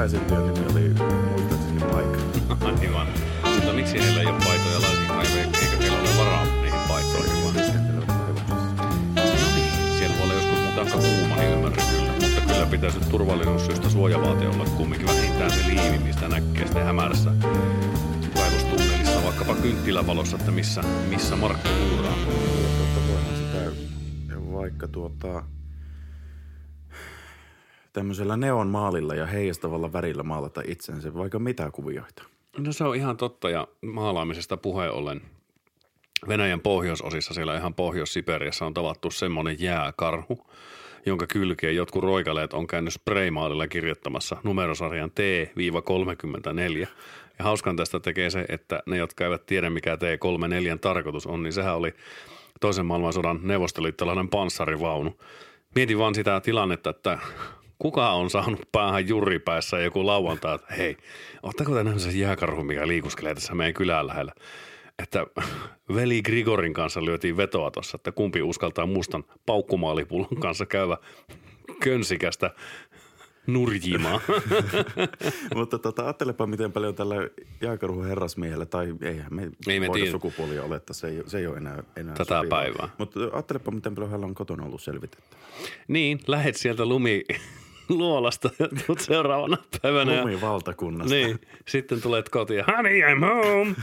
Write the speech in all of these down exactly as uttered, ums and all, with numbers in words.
pääesiintyjän nimi oli muistaakseni Paikka. Aivan. Mutta miksi heillä ei ole paitoja laisinkaan? Eikä heillä ole varaa niihin paitoihin vaan? Siellä voi olla joskus mutansa kuuma, niin ymmärrän kyllä. Mutta kyllä pitäisi turvallisuussyistä suojavaate olla kumminkin vähintään se liivi, mistä näkee sitten hämärässä vaivustunnelissa. Vaikkapa kynttilävalossa, että missä, missä Markku huuraa. Voihan sitä vaikka tuota... tämmöisellä neonmaalilla ja heijastavalla värillä maalata itsensä, vaikka mitä kuvioita. No se on ihan totta, ja maalaamisesta puheen ollen Venäjän pohjoisosissa, siellä ihan Pohjois-Siperiassa on tavattu semmoinen jääkarhu, jonka kylkeen jotkut roikaleet on käynyt spraymaalilla kirjoittamassa numerosarjan T kolmekymmentäneljä. Ja hauskan tästä tekee se, että ne, jotka eivät tiedä mikä T kolmekymmentäneljä tarkoitus on, niin sehän oli toisen maailmansodan neuvostoliittolainen panssarivaunu. Mietin vaan sitä tilannetta, että kuka on saanut päähän jurripäissä joku lauantaa, että hei, ottako te nähdään se jääkarhu, mikä liikuskelee tässä meidän kylän lähellä? Että veli Grigorin kanssa lyötiin vetoa tuossa, että kumpi uskaltaa mustan paukkumaalipullon kanssa käyvä könsikästä nurjimaa. Mutta tota, ajattelepa, miten paljon tällä jääkarhu herrasmiehellä, tai eihän me ei voida sukupuolia ole, että se ei, se ei ole enää, enää tätä sopiva päivää. Mutta ajattelepa, miten paljon hänellä on kotona ollut selvitettä. Niin, lähet sieltä lumi... luolasta tulet seuraavana päivänä. Lumivaltakunnasta. Niin, sitten tulet kotiin. Honey, I'm home.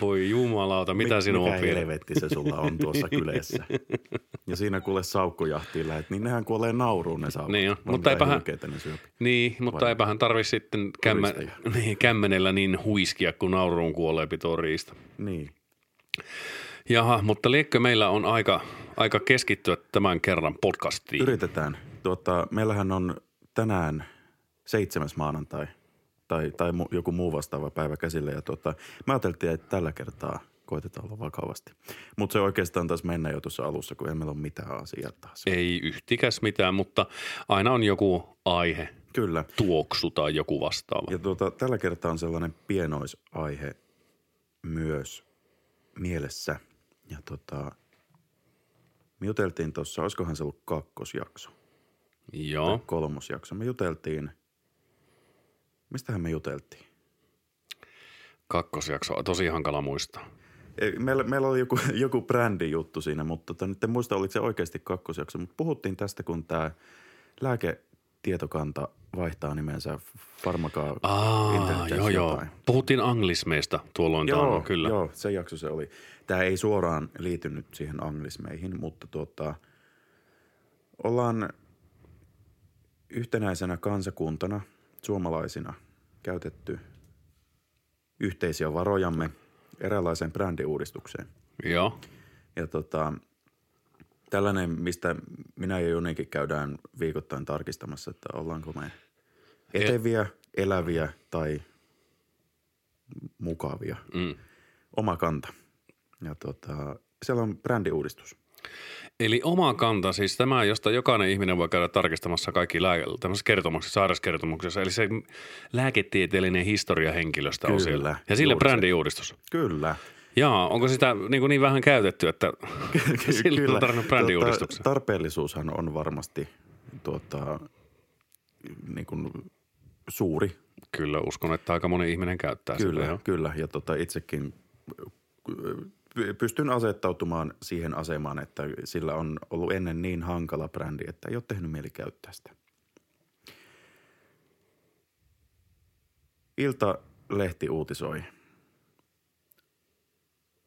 Voi jumalauta, mitä Mik, sinua on pieni? Helvetti se sulla on tuossa kyleessä. Ja siinä kuule saukkujahtiin lähet, niin nehän kuolee nauruun ne saukut. Niin on, mutta eipähän, niin, mutta eipähän tarvi sitten kämmä, niin, kämmenellä niin huiskia, kun nauruun kuolee pitoo riista. Niin. Jaha, mutta liekkö meillä on aika, aika keskittyä tämän kerran podcastiin. Yritetään. Tuota, meillähän on tänään seitsemäs maanantai tai, tai mu, joku muu vastaava päivä käsillä ja tuota, mä ajattelin, että tällä kertaa koitetaan olla vakavasti. Mutta se oikeastaan taas mennä jo tuossa alussa, kun ei meillä ole mitään asiaa taas. Ei yhtikäs mitään, mutta aina on joku aihe, kyllä, tuoksu tai joku vastaava. Ja tuota, tällä kertaa on sellainen pienoisaihe myös mielessä ja tuota, me juteltiin tuossa, olisikohan se ollut kakkosjakso? Joo. Kolmosjakso. Me juteltiin, mistähän me juteltiin? Kakkosjakso, tosi hankala muistaa. Meillä, meillä oli joku, joku brändijuttu siinä, mutta tota, nyt en muista, oliko se oikeasti kakkosjakso. Mutta puhuttiin tästä, kun tämä lääketietokanta vaihtaa nimensä farmakaa. Aa, joo, joo. Puhuttiin anglismeista tuolloin taannoin, kyllä. Joo, se jakso se oli. Tämä ei suoraan liitynyt siihen anglismeihin, mutta tuota, ollaan... yhtenäisenä kansakuntana, suomalaisina, käytetty yhteisiä varojamme eräänlaiseen brändiuudistukseen. Joo. Ja tota, tällainen, mistä minä ja Jonikin käydään viikoittain tarkistamassa, että ollaanko me eteviä, eläviä tai mukavia. Mm. Oma kanta. Ja tota, siellä on brändiuudistus. Eli oma kanta, siis tämä, josta jokainen ihminen voi käydä tarkistamassa kaikki lääke- tämmöisessä kertomuksessa, sairauskertomuksessa. Eli se lääketieteellinen historia henkilöstä on siellä. Ja sille brändiuudistus. Kyllä. Jaa, onko sitä niin, niin vähän käytetty, että sille on tarvinnut brändiuudistuksen? Tuota, tarpeellisuushan on varmasti tuota, niin kuin suuri. Kyllä, uskon, että aika moni ihminen käyttää kyllä, sitä. Kyllä, kyllä. Ja tota, itsekin... pystyn asettautumaan siihen asemaan, että sillä on ollut ennen niin hankala brändi, että ei ole tehnyt mieli käyttää sitä. Iltalehti uutisoi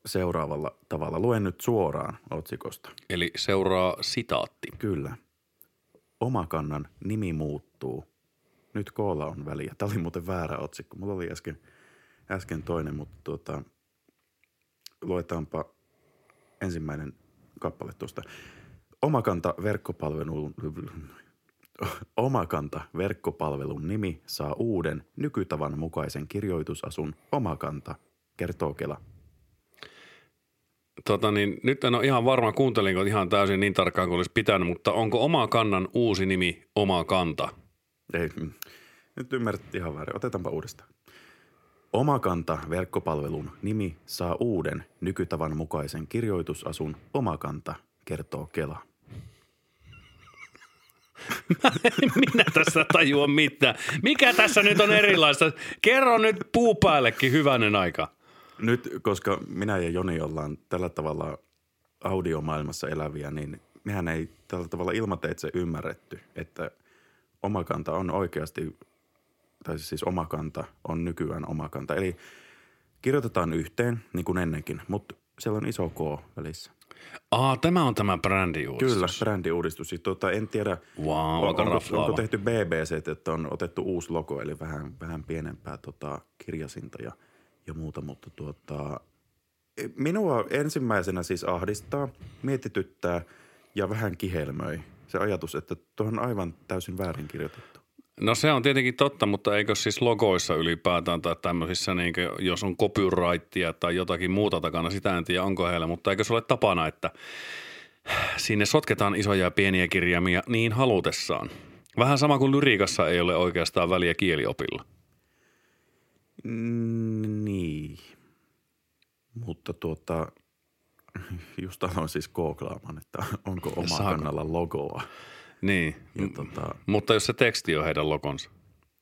seuraavalla tavalla. Luen nyt suoraan otsikosta. Eli seuraa sitaatti. Kyllä. Omakannan nimi muuttuu. Nyt koolla on väliä. Tämä oli muuten väärä otsikko. Mulla oli äsken, äsken toinen, mutta tuota... luetaanpa ensimmäinen kappale tuosta. Omakanta verkkopalvelun, Omakanta verkkopalvelun nimi saa uuden nykytavan mukaisen kirjoitusasun Omakanta, kertoo Kela. Tota niin, nyt en ole ihan varma, kuuntelinko ihan täysin niin tarkkaan kuin olisi pitänyt, mutta onko Omakannan uusi nimi Omakanta? Ei, nyt ymmärrät ihan väärin. Otetaanpa uudestaan. Omakanta-verkkopalvelun nimi saa uuden nykytavan mukaisen kirjoitusasun Omakanta, kertoo Kela. Minä tässä tajua mitään. Mikä tässä nyt on erilaista? Kerro nyt puupäällekin hyvänen aika. Nyt, koska minä ja Joni ollaan tällä tavalla audiomaailmassa eläviä, niin mehän ei tällä tavalla ilmateitse ymmärretty, että omakanta on oikeasti, tai siis omakanta on nykyään omakanta. Eli kirjoitetaan yhteen, niin kuin ennenkin, mutta siellä on iso K välissä. Aa, tämä on tämä brändiuudistus. Kyllä, brändiuudistus. Tuota, en tiedä, wow, on, onko, onko tehty B B C, että on otettu uusi logo, eli vähän, vähän pienempää tota, kirjasinta ja, ja muuta, mutta tuota, minua ensimmäisenä siis ahdistaa, mietityttää ja vähän kihelmöi se ajatus, että tuohon on aivan täysin väärin kirjoitettu. No se on tietenkin totta, mutta eikö siis logoissa ylipäätään tai tämmöisissä, niin kuin, jos on copyrightia tai jotakin muuta takana, sitä en tiedä onko heillä, mutta eikö se ole tapana, että sinne sotketaan isoja ja pieniä kirjaimia niin halutessaan. Vähän sama kuin lyriikassa ei ole oikeastaan väliä kieliopilla. Mm, niin, mutta tuota, just aloin siis googlaamaan, että onko oma Saako? kannalla logoa. Niin, ja, tota, mutta jos se teksti on heidän logonsa.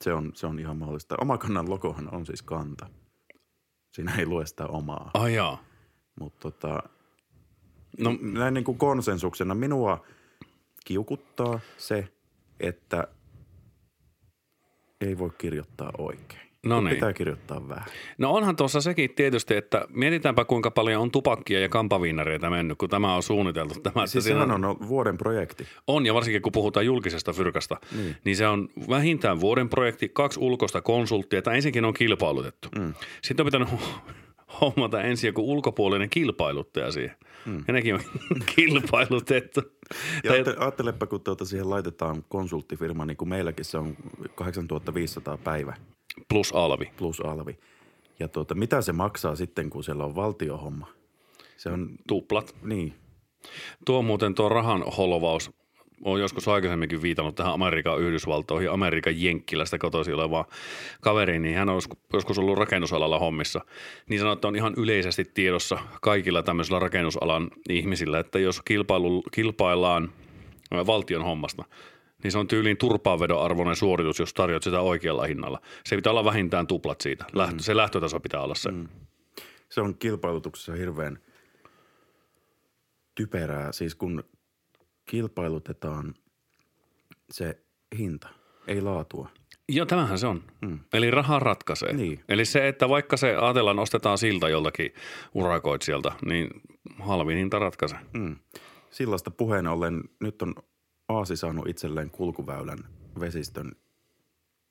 Se on, se on ihan mahdollista. Omakannan logohan on siis kanta. Siinä ei lue sitä omaa. Ah jaa. Mutta tota, no, näin niin kuin konsensuksena minua kiukuttaa se, että ei voi kirjoittaa oikein. No niin. Pitää kirjoittaa vähän. No onhan tuossa sekin tietysti, että mietitäänpä kuinka paljon on tupakkia ja kampaviinareita mennyt, kun tämä on suunniteltu. Tämä, siis sehän on, on vuoden projekti. On, ja varsinkin kun puhutaan julkisesta fyrkasta, mm. niin se on vähintään vuoden projekti, kaksi ulkoista konsulttia, tai ensinkin on kilpailutettu. Mm. Sitten on pitänyt hommata ensin joku ulkopuolinen kilpailuttaja siihen. Mm. Ja nekin on kilpailutettu. Ja tai ajattelepa, kun tuota siihen laitetaan konsulttifirma, niin kuin meilläkin se on kahdeksantuhattaviisisataa päivä. Plus alvi. Plus alvi. Ja tuota, mitä se maksaa sitten, kun siellä on valtiohomma? Se on tuplat. Niin. Tuo muuten tuo rahan holvaus, olen joskus aikaisemminkin viitannut tähän Amerikan Yhdysvaltoihin, Amerikan Jenkkilästä kotoisin olevaan kaveriin, niin hän on joskus ollut rakennusalalla hommissa. Niin sanoo, että on ihan yleisesti tiedossa kaikilla tämmöisillä rakennusalan ihmisillä, että jos kilpailu, kilpaillaan valtion hommasta – niin se on tyyliin turpaanvedon arvoinen suoritus, jos tarjoat sitä oikealla hinnalla. Se pitää olla vähintään tuplat siitä. Lähtö, mm. Se lähtötaso pitää olla se. Mm. Se on kilpailutuksessa hirveän typerää. Siis kun kilpailutetaan se hinta, ei laatua. Joo, tämähän se on. Mm. Eli raha ratkaisee. Niin. Eli se, että vaikka se ajatellaan, ostetaan silta joltakin urakoitsijalta, niin halvin hinta ratkaisee. Mm. Sillasta puheen ollen nyt on Aasi saanut itselleen kulkuväylän vesistön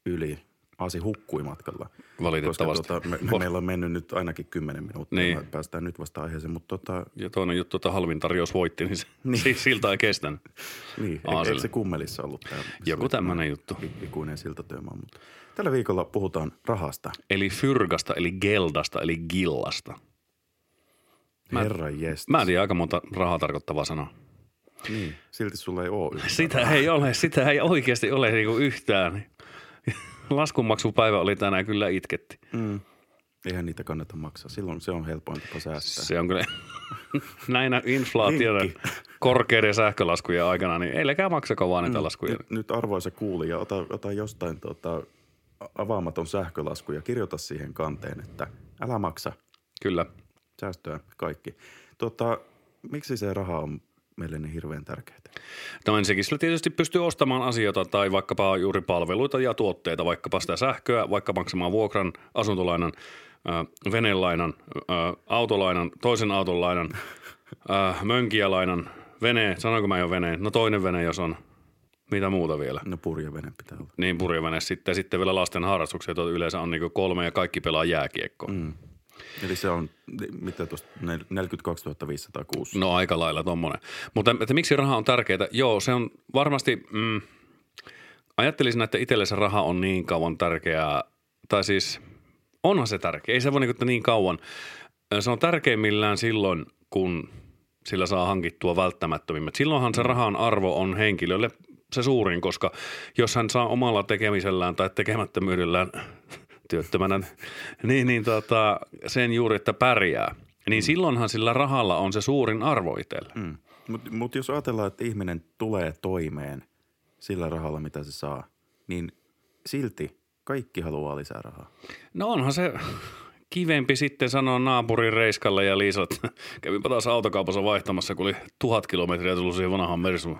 yli. Aasi hukkui matkalla. Valitettavasti. Koska tuota, me, me, meillä on mennyt nyt ainakin kymmenen minuuttia. Niin. Päästään nyt vasta aiheeseen, mutta tota... Ja toinen juttu, että halvin tarjous voitti, niin se niin. silta ei kestänyt. Niin, Aasille. Eikö se Kummelissa ollut tämä? Joku tämmöinen juttu. Ikuinen siltatyömaa, mutta tällä viikolla puhutaan rahasta. Eli fyrkasta, eli geldasta, eli gillasta. Mä, Herran jestas. Mä en tiedä aika monta rahaa tarkoittavaa sanaa. Niin, silti sulla ei ole yhtään. Sitä ei ole, sitä ei oikeasti ole niinku yhtään. Laskunmaksupäivä oli tänään, kyllä itketti. Mm. Eihän niitä kannata maksaa, silloin se on helpoin tapa säästää. Se on kyllä näinä inflaation korkeiden sähkölaskujen aikana, niin eikä maksako vaan niitä laskuja. Nyt, nyt arvoisa kuulija, ota, ota jostain tuota, avaamaton sähkölasku ja kirjoita siihen kanteen, että älä maksa. Kyllä. Säästöä kaikki. Tuota, miksi se raha on meille ne hirveän tärkeitä? No ensinnäkin sillä tietysti pystyy ostamaan asioita tai vaikkapa juuri palveluita ja tuotteita, vaikkapa sitä sähköä, vaikka maksamaan vuokran, asuntolainan, äh, venelainan, äh, autolainan, toisen autolainan, äh, mönkijälainan, veneen, sanonko mä jo veneen? No toinen vene, jos on. Mitä muuta vielä? No purjevene pitää olla. Niin purjevene sitten, sitten vielä lasten harrastuksia, joita yleensä on niin kolme ja kaikki pelaa jääkiekkoa. Mm. Eli se on, mitä tuosta, neljäkymmentäkaksituhatta viisisataakuusi. No aika lailla tommonen. Mutta että miksi raha on tärkeää? Joo, se on varmasti, mm, ajattelisin, että itselle se raha on niin kauan tärkeää, tai siis onhan se tärkeä, ei se voi niin, niin kauan. Se on tärkeimmillään silloin, kun sillä saa hankittua välttämättömimmät. Silloinhan se rahan arvo on henkilölle se suurin, koska jos hän saa omalla tekemisellään tai tekemättömyydellään työttömänä, niin, niin tota, sen juuri, että pärjää. Niin mm. silloinhan sillä rahalla on se suurin arvo itsellä. Mm. Mutta mut jos ajatellaan, että ihminen tulee toimeen sillä rahalla, mitä se saa, niin silti kaikki haluaa lisää rahaa. No onhan se kivempi sitten sanoa naapurin Reiskalle ja Liisa, että kävinpä taas autokaupassa vaihtamassa, kun oli tuhat kilometriä tullut siihen vanhaan Mersuun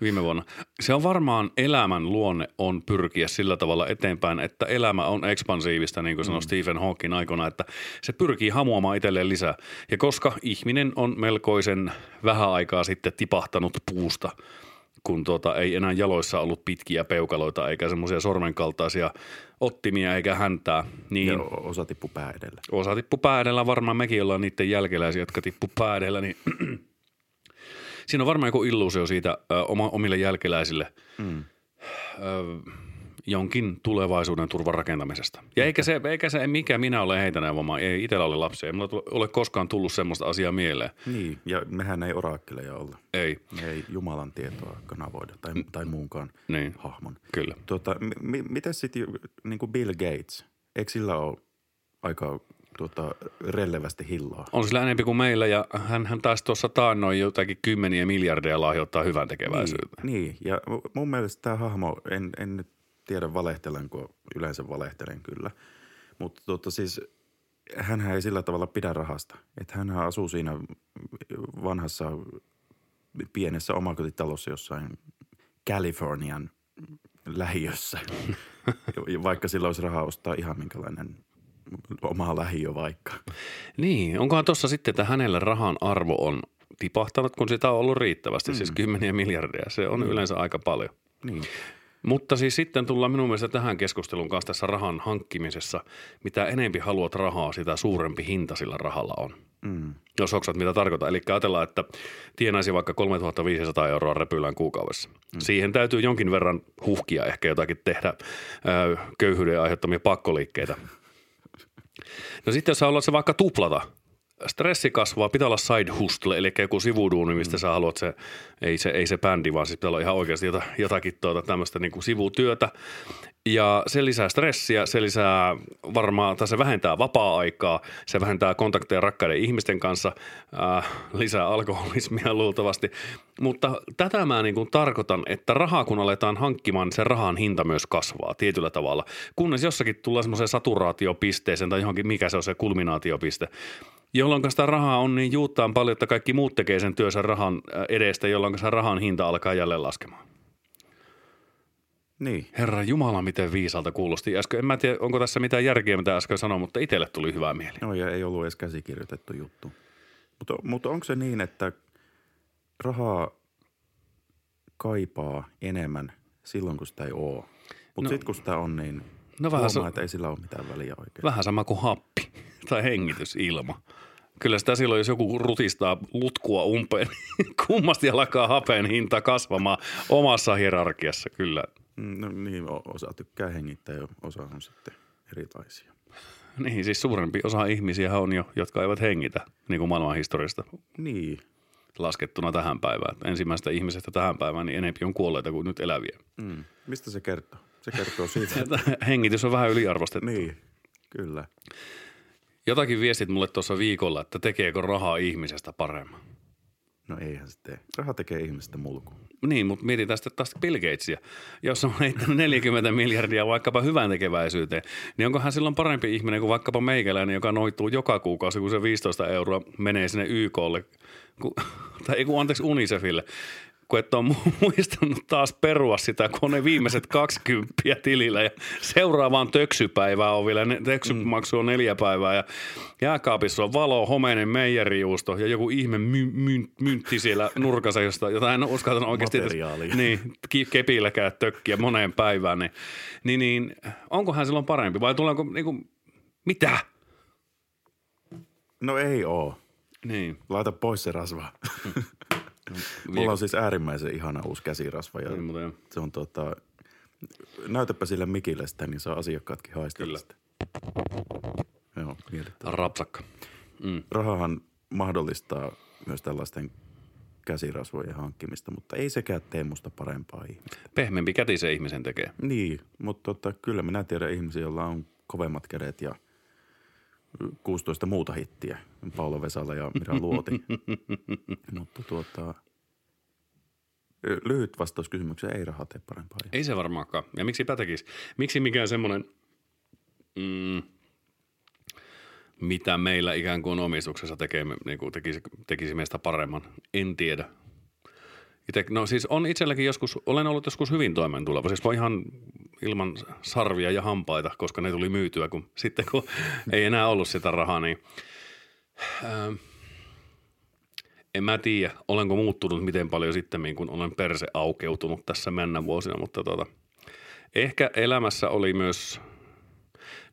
viime vuonna. Se on varmaan elämän luonne on pyrkiä sillä tavalla eteenpäin, että elämä on ekspansiivista, niin kuin sanoi mm. Stephen Hawking aikana, että se pyrkii hamuamaan itselleen lisää. Ja koska ihminen on melkoisen vähän aikaa sitten tipahtanut puusta, kun tuota, ei enää jaloissa ollut pitkiä peukaloita eikä semmoisia sormenkaltaisia ottimia eikä häntää. Niin ja osa tippui pää edellä. Osa tippui pää edellä. Varmaan mekin ollaan niiden jälkeläisiä, jotka tippui pää edellä. Niin siinä on varmaan joku illuusio siitä ö, omille jälkeläisille mm. ö, jonkin tulevaisuuden turvan rakentamisesta. Ja eikä se, eikä se mikä minä olen heitä neuvomaan. Ei itsellä ole lapsia. Ei minulla ole koskaan tullut semmoista asiaa mieleen. Niin, ja mehän ei oraakkeleja olla. Ei. Ei Jumalan tietoa kanavoida tai, tai muunkaan niin. hahmon. Kyllä. Tuota, mi, mitäs sitten niin kuin Bill Gates? Eikö sillä ole aika tuota, rellevästi hilloa? On sillä enempi kuin meillä ja hänhän taisi tuossa taannoin jotakin kymmeniä miljardeja lahjoittaa hyvän tekeväisyyteen. Niin, niin, ja mun mielestä tämä hahmo, en, en nyt tiedän valehtelenko, yleensä valehtelen kyllä, mutta tuota siis hänhän ei sillä tavalla pidä rahasta. Että hänhän asuu siinä vanhassa pienessä omakotitalossa jossain Kalifornian lähiössä, vaikka sillä olisi rahaa ostaa ihan minkälainen oma lähiö vaikka. Niin, onkohan tuossa sitten, että hänellä rahan arvo on tipahtanut, kun sitä on ollut riittävästi, mm. siis kymmeniä miljardeja. Se on mm. yleensä aika paljon. Niin. Mutta siis sitten tullaan minun mielestä tähän keskustelun kanssa tässä rahan hankkimisessa. Mitä enempi haluat rahaa, sitä suurempi hinta sillä rahalla on. Mm. Jos oksat, mitä tarkoitan. Eli ajatellaan, että tienaisi vaikka kolmetuhattaviisisataa euroa repylään kuukaudessa. Mm. Siihen täytyy jonkin verran huhkia ehkä jotakin tehdä ö, köyhyyden aiheuttamia pakkoliikkeitä. No sitten jos haluat se vaikka tuplata. Stressi kasvaa, pitää olla side hustle, eli joku sivuduuni, mistä mm. sä haluat se, ei se, ei se bändi, vaan siis pitää olla ihan oikeasti jota, jotakin tuota tämmöistä niin kuin sivutyötä. Ja se lisää stressiä, se lisää varmaan, tai se vähentää vapaa-aikaa, se vähentää kontakteja rakkaiden ihmisten kanssa, äh, lisää alkoholismia luultavasti. Mutta tätä mä niin kuin tarkoitan, että rahaa kun aletaan hankkimaan, se rahan hinta myös kasvaa tietyllä tavalla. Kunnes jossakin tulee semmoiseen saturaatiopisteeseen tai johonkin, mikä se on se kulminaatiopiste, jolloin sitä rahaa on niin juuttaan paljon, että kaikki muut tekee sen työnsä rahan edestä, jolloin se rahan hinta alkaa jälleen laskemaan. Niin. Herra Jumala, miten viisalta kuulosti äsken. En mä tiedä, onko tässä mitään järkeä, mitä äsken sanoin, mutta itselle tuli hyvää mieli. No ja ei ollut edes käsikirjoitettu juttu. Mutta, mutta onko se niin, että rahaa kaipaa enemmän silloin, kun sitä ei ole? Mutta no, sitten kun sitä on, niin no, huomaa, sa- että ei sillä ole mitään väliä oikein. Vähän sama kuin happi. Tai hengitysilma. Kyllä sitä silloin, jos joku rutistaa lutkua umpeen, niin kummasti alkaa hapeen hinta kasvamaan omassa hierarkiassa, kyllä. No niin, osa tykkää hengittää ja osa on sitten erilaisia. Niin, siis suurempi osa ihmisiä on jo, jotka eivät hengitä, niin kuin maailmanhistoriasta. Niin. Laskettuna tähän päivään. Ensimmäistä ihmisestä tähän päivään, niin enempi on kuolleita kuin nyt eläviä. Mm. Mistä se kertoo? Se kertoo siitä. Hengitys on vähän yliarvostettu. Niin, kyllä. Jotakin viestit mulle tuossa viikolla, että tekeekö rahaa ihmisestä paremmin? No eihän se tee. Raha tekee ihmisestä mulkuun. Niin, mutta mietitään sitten taas Bill Gatesia. Jos on heittänyt neljäkymmentä miljardia vaikkapa hyvän tekeväisyyteen, niin onkohan silloin parempi ihminen kuin vaikkapa meikäläinen, joka noituu joka kuukausi, kun se viisitoista euroa menee sinne Y K:lle, ku, tai ei kun anteeksi Unicefille, kun että on muistanut taas perua sitä, kun on ne viimeiset kaksikymmentä tilillä ja seuraavaan töksypäivää on vielä, töksymaksu on neljä päivää ja jääkaapissa on valo, homeinen meijerijuusto ja joku ihme my- my- myntti siellä nurkassa, josta, jota en ole uskaltanut oikeasti niin, kepilläkään tökkiä moneen päivään, niin, niin, niin onkohan silloin parempi vai tuleeko niin kuin, mitä? No ei oo. Niin. Laita pois se rasva. Mulla on siis äärimmäisen ihana uusi käsirasva ja niin, se on tota, näytäpä sille mikille sitä, niin saa asiakkaatkin haistella sitä. Joo, mielettömän. Rapsakka. Mm. Rahahan mahdollistaa myös tällaisten käsirasvojen hankkimista, mutta ei sekään tee musta parempaa ihmistä. Pehmeämpi käti se ihmisen tekee. Niin, mutta tota, kyllä minä tiedän ihmisiä, joilla on kovemmat kädet ja kuusitoista muuta hittiä, Paula Vesala ja Mira Luoti. Mutta tuota, lyhyt vastaus kysymykseen, ei rahaa tee parempaa. Ei se varmaankaan. Ja miksi pätäkis? Miksi mikään semmoinen, mm, mitä meillä ikään kuin omistuksessa tekee, niin kuin tekisi, tekisi meistä paremman? En tiedä. Ite, no siis on itselläkin joskus, olen ollut joskus hyvin toimeentuleva. Siis voi ihan ilman sarvia ja hampaita, koska ne tuli myytyä, kun sitten kun ei enää ollut sitä rahaa, niin öö, en mä tiedä, olenko muuttunut miten paljon sitten, kun olen perse aukeutunut tässä mennä vuosina, mutta tuota, ehkä elämässä oli myös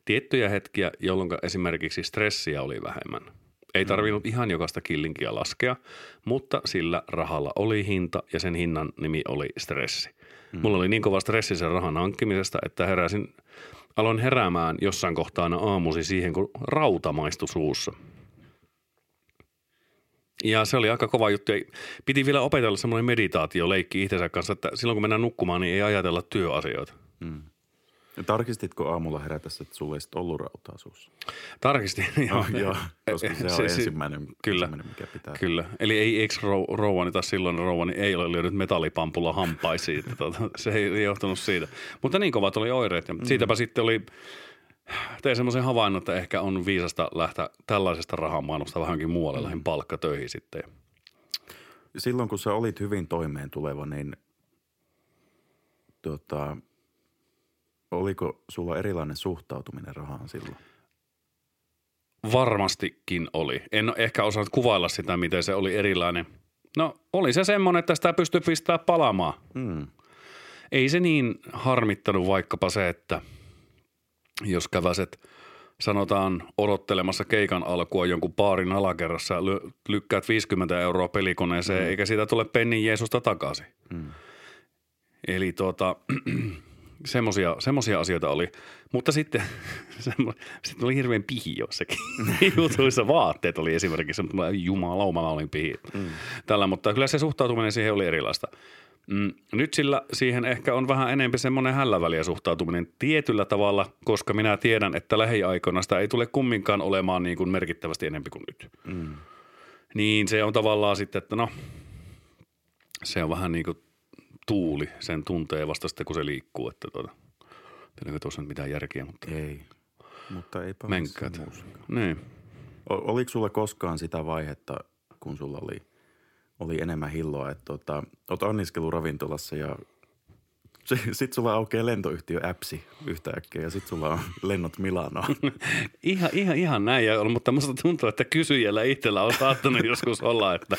tiettyjä hetkiä, jolloin esimerkiksi stressiä oli vähemmän. Ei tarvinnut ihan jokaista killinkiä laskea, mutta sillä rahalla oli hinta ja sen hinnan nimi oli stressi. Mm. Mulla oli niin kova stressi sen rahan hankkimisesta, että heräsin, aloin heräämään jossain kohtaa aina aamusi siihen, kun rauta maistui suussa. Ja se oli aika kova juttu. Piti vielä opetella semmoinen meditaatioleikki itsensä kanssa, että silloin kun mennään nukkumaan, niin ei ajatella työasioita. Mm. Tarkistitko aamulla herätässä, että sulla ei sitten ollut rautaa suussa? Tarkistin, joo. No, joo, koska se, se on ensimmäinen, kyllä, ensimmäinen, mikä pitää. Kyllä, eli ei ex-rouvani tai silloin rouvani ei ole lyönyt metallipampulla hampaisiin. Se ei johtunut siitä. Mutta niin kovat oli oireet. Ja siitäpä mm. sitten oli, tein semmoisen havainnon, että ehkä on viisasta lähteä tällaisesta rahamaailmasta vähänkin muualle, mm. lähin palkkatöihin sitten. Silloin kun sä olit hyvin toimeentuleva, niin tuota... Oliko sulla erilainen suhtautuminen rahaan silloin? Varmastikin oli. En ehkä osannut kuvailla sitä, miten se oli erilainen. No oli se semmoinen, että sitä pystyi pistää palamaan. Mm. Ei se niin harmittanut vaikkapa se, että jos käväset sanotaan odottelemassa keikan alkua jonkun baarin alakerrassa ja lykkäät viisikymmentä euroa pelikoneeseen, mm. eikä siitä tule pennin Jeesusta takaisin. Mm. Eli tuota... Semmoisia, semmoisia asioita oli, mutta sitten, semmo, sitten oli hirveän pihi jossakin jutuissa. Vaatteet oli esimerkiksi, mutta jumalaumalla olin pihi. Mm. Tällä, mutta kyllä se suhtautuminen siihen oli erilaista. Mm, nyt sillä siihen ehkä on vähän enemmän semmoinen hälläväliä suhtautuminen tietyllä tavalla, koska minä tiedän, että lähiaikoina sitä ei tule kumminkaan olemaan niin kuin merkittävästi enempi kuin nyt. Mm. Niin se on tavallaan sitten, että no se on vähän niin kuin tuuli, sen tuntee vasta sitten, kun se liikkuu, että tuota, tiedänkö tuossa nyt mitään järkeä, mutta ei, mutta eipä menkää. Niin. Oliko sulla koskaan sitä vaihetta, kun sulla oli, oli enemmän hilloa, että tuota, oot anniskellut ravintolassa ja sitten sulla aukeaa lentoyhtiö-äpsi yhtäkkiä ja sitten sulla on lennot Milanoon. ihan, ihan, ihan näin, ja, mutta musta tuntuu, että kysyjällä itsellä on saattanut joskus olla, että,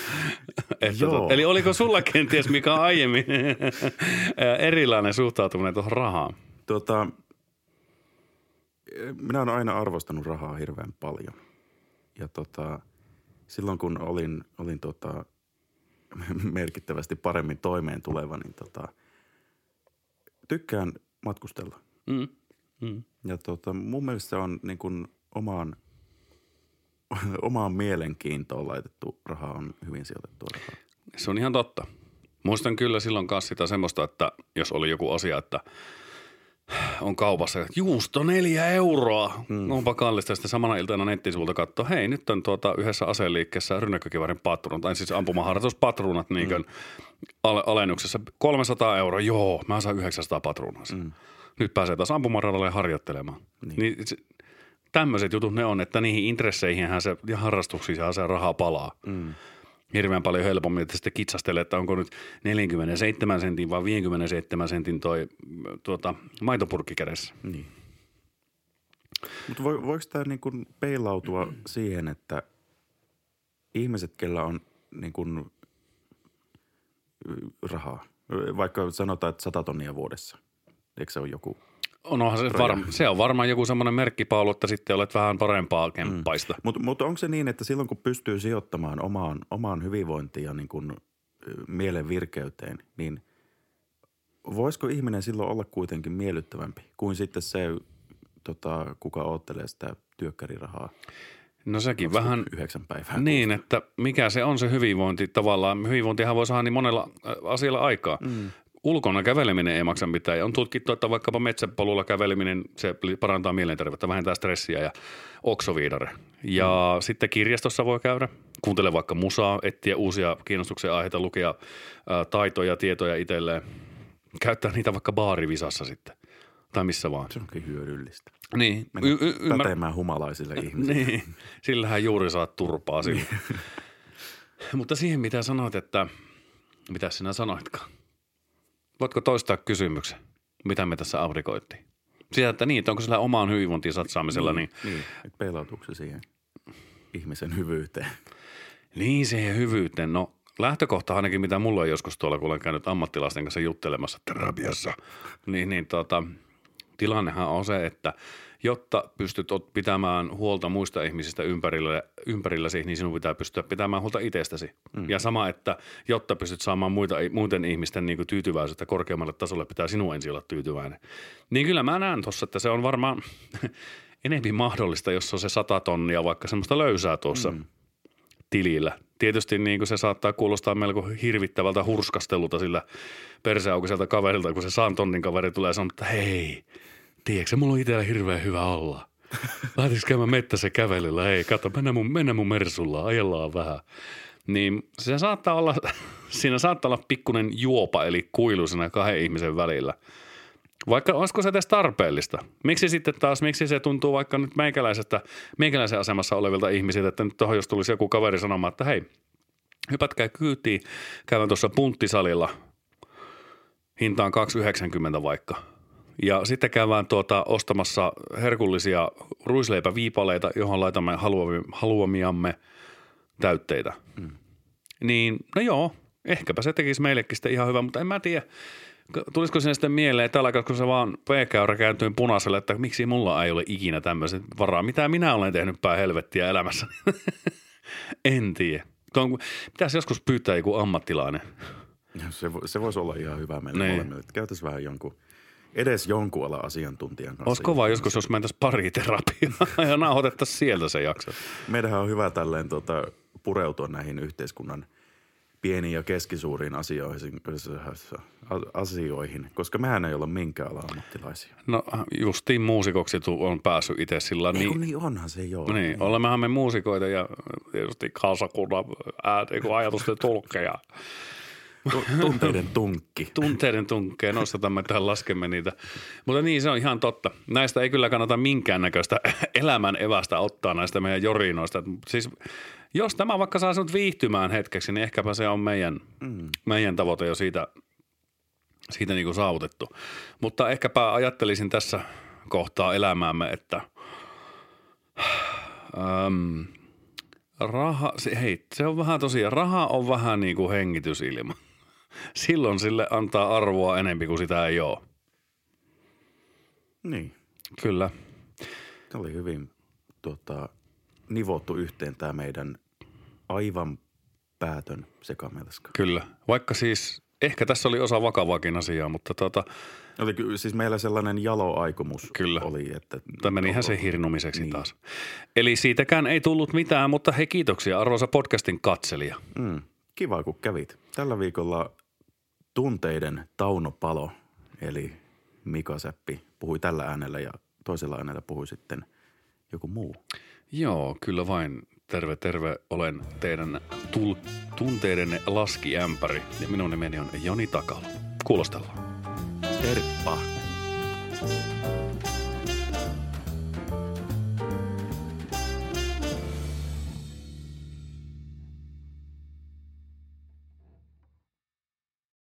että to, eli oliko sulla kenties, Mika, aiemmin erilainen suhtautuminen tuohon rahaan? Tota, minä olen aina arvostanut rahaa hirveän paljon ja tota, silloin kun olin, olin tota, merkittävästi paremmin toimeen tuleva, niin tota – tykkään matkustella. Mm. Mm. Ja tota, mun mielestä se on niin kuin omaan, omaan mielenkiintoon laitettu raha on hyvin sijoitettu rahaa. Se on ihan totta. Muistan kyllä silloin kanssa sitä semmoista, että jos oli joku asia, että on kaupassa, että juusto neljä euroa. Mm. Onpa kallista. Sitten samana iltana nettisivulta katsoo, hei nyt on tuota yhdessä aseliikkeessä rynnäkkökiväärin patruunat, tai siis ampumaharjoituspatruunat niin kuin al- alennuksessa. kolmesataa euroa, joo, mä saan yhdeksänsataa patruunaa. Mm. Nyt pääsee taas ampumaradalle harjoittelemaan. Niin. Niin, se, tämmöiset jutut ne on, että niihin intresseihinhän se ja harrastuksiinhan se raha palaa. Mm. Hirveän paljon helpommin, että sitten kitsastelee, että onko nyt neljäkymmentäseitsemän sentin vai viisikymmentäseitsemän sentin toi tuota, maitopurkki kädessä. Niin. Mutta vo, voiko tämä niin kuin peilautua mm-hmm. siihen, että ihmiset, kellä on niin kuin rahaa, vaikka sanotaan, että sata tonnia vuodessa, eikö se ole joku? Onhan se, varma, se on varmaan joku semmoinen merkkipaulu, että sitten olet vähän parempaa kemppaista. Mm. Mutta mut onko se niin, että silloin kun pystyy sijoittamaan omaan, omaan hyvinvointiin ja niin kun mielen virkeyteen, niin voisiko ihminen silloin olla kuitenkin miellyttävämpi kuin sitten se, tota, kuka oottelee sitä työkkärirahaa? No sekin vähän yhdeksän päivää. Niin, kuusi. Että mikä se on se hyvinvointi tavallaan. Hyvinvointihan voi saada niin monella asialla aikaa. Mm. ulkona käveleminen ei maksa mitään ja on tutkittu, että vaikkapa metsäpolulla käveleminen, se parantaa mielenterveyttä, vähentää stressiä ja oksoviidare. Ja mm. sitten kirjastossa voi käydä, kuuntele vaikka musaa, etsiä uusia kiinnostuksen aiheita, lukea äh, taitoja, tietoja itselleen, käyttää niitä vaikka baarivisassa sitten tai missä vaan. Se onkin hyödyllistä. Niin. Mennä y- y- ymmär... pätemään humalaisille ihmisille. Niin, sillähän juuri saat turpaa sille. Mutta siihen mitä sanoit, että mitä sinä sanoitkaan? Voitko toistaa kysymyksen, mitä me tässä aprikoittiin? Sitä, että niin, että onko sillä omaan hyvinvointiin satsaamisella niin. Niin, niin. Että peilautuuko se siihen ihmisen hyvyyteen? Niin, siihen hyvyyteen. No lähtökohta ainakin, mitä mulla on joskus tuolla, kun olen käynyt ammattilaisten kanssa juttelemassa terapiassa, niin, niin tota, tilannehan on se, että jotta pystyt pitämään huolta muista ihmisistä ympärillä, ympärilläsi, niin sinun pitää pystyä pitämään huolta itsestäsi. Mm. Ja sama, että jotta pystyt saamaan muita, muuten ihmisten niin kuin tyytyväisyyttä korkeammalle tasolle, pitää sinun ensin olla tyytyväinen. Niin kyllä mä näen tuossa, että se on varmaan enemmän mahdollista, jos on se sata tonnia vaikka semmoista löysää tuossa mm. tilillä. Tietysti niin kuin se saattaa kuulostaa melko hirvittävältä hurskastelulta sillä perseaukiselta kaverilta, kun se saan tonnin kaveri tulee ja sanoo, että hei, tiedätkö, mulla on itsellä hirveän hyvä olla. Lähdetinkö käymään mettässä kävelyllä? Hei, kato, mennä mun, mennä mun mersulla, ajellaan vähän. Niin se saattaa olla, siinä saattaa olla pikkuinen juopa, eli kuilu siinä kahden ihmisen välillä. Vaikka olisiko se edes tarpeellista? Miksi sitten taas, miksi se tuntuu vaikka nyt meikäläisestä, meikäläisen asemassa olevilta ihmisiltä, että nyt tuohon jos tulisi joku kaveri sanomaan, että hei, hypätkää kyytiin, käydään tuossa punttisalilla hintaan kaksi yhdeksänkymmentä vaikka. Ja sitten käydään tuota ostamassa herkullisia ruisleipäviipaleita, johon laitamme haluamiamme täytteitä. Mm. Niin, no joo, ehkäpä se tekisi meillekin sitten ihan hyvä, mutta en mä tiedä. Tulisiko sinne sitten mieleen, että tällä kun se vaan p-käyrä kääntyy punaiselle, että miksi mulla ei ole ikinä tämmöisen varaa. Mitä minä olen tehnyt päin helvettiä elämässä? En tiedä. Pitäisi joskus pyytää joku ammattilainen. Se, vo, se voisi olla ihan hyvä meille niin. Molemmille. Käytäisiin vähän jonkun, edes jonkun alan asiantuntijan kanssa. Olisi kova joskus, jos mentäisiin pariterapiaan ja nauhoitettaisiin sieltä se jakso. Meidänhän on hyvä tälleen tota, pureutua näihin yhteiskunnan pieniin ja keskisuuriin asioihin, asioihin, koska mehän ei olla minkään alan ammattilaisia. No justiin muusikoksi on päässyt itse sillä. Niin, niin onhan se joo. Niin, olemmehan me muusikoita ja tietysti kansakunnan ajatusten tulkkeja. Tunteiden tunkki. Tunteiden tunkkeja, nostatamme, että laskemme niitä. Mutta niin, se on ihan totta. Näistä ei kyllä kannata minkäännäköistä elämän evästä ottaa näistä meidän jorinoista. Siis jos tämä vaikka saa sinut viihtymään hetkeksi, niin ehkäpä se on meidän, mm. meidän tavoite jo siitä, siitä niin kuin saavutettu. Mutta ehkäpä ajattelisin tässä kohtaa elämäämme, että ähm, raha, hei, se on vähän tosiaan, raha on vähän niin kuin hengitysilma. Silloin sille antaa arvoa enemmän kuin sitä ei ole. Niin. Kyllä. Tämä oli hyvin tuota, nivottu yhteen tämä meidän aivan päätön sekamelska. Kyllä. Vaikka siis, ehkä tässä oli osa vakavaakin asiaa, mutta tuota. Oli, siis meillä sellainen jalo aikomus kyllä. Oli, että. Tämä menihän se hirnumiseksi niin. Taas. Eli siitäkään ei tullut mitään, mutta hei kiitoksia arvoisa podcastin katselija. Mm. Kiva kun kävit. Tällä viikolla tunteiden Tauno Palo, eli Mika Säppi, puhui tällä äänellä ja toisella äänellä puhui sitten joku muu. Joo, kyllä vain. Terve, terve. Olen teidän tul- tunteidenne laskiämpäri ja minun nimeni on Joni Takala. Kuulostellaan. Terppa.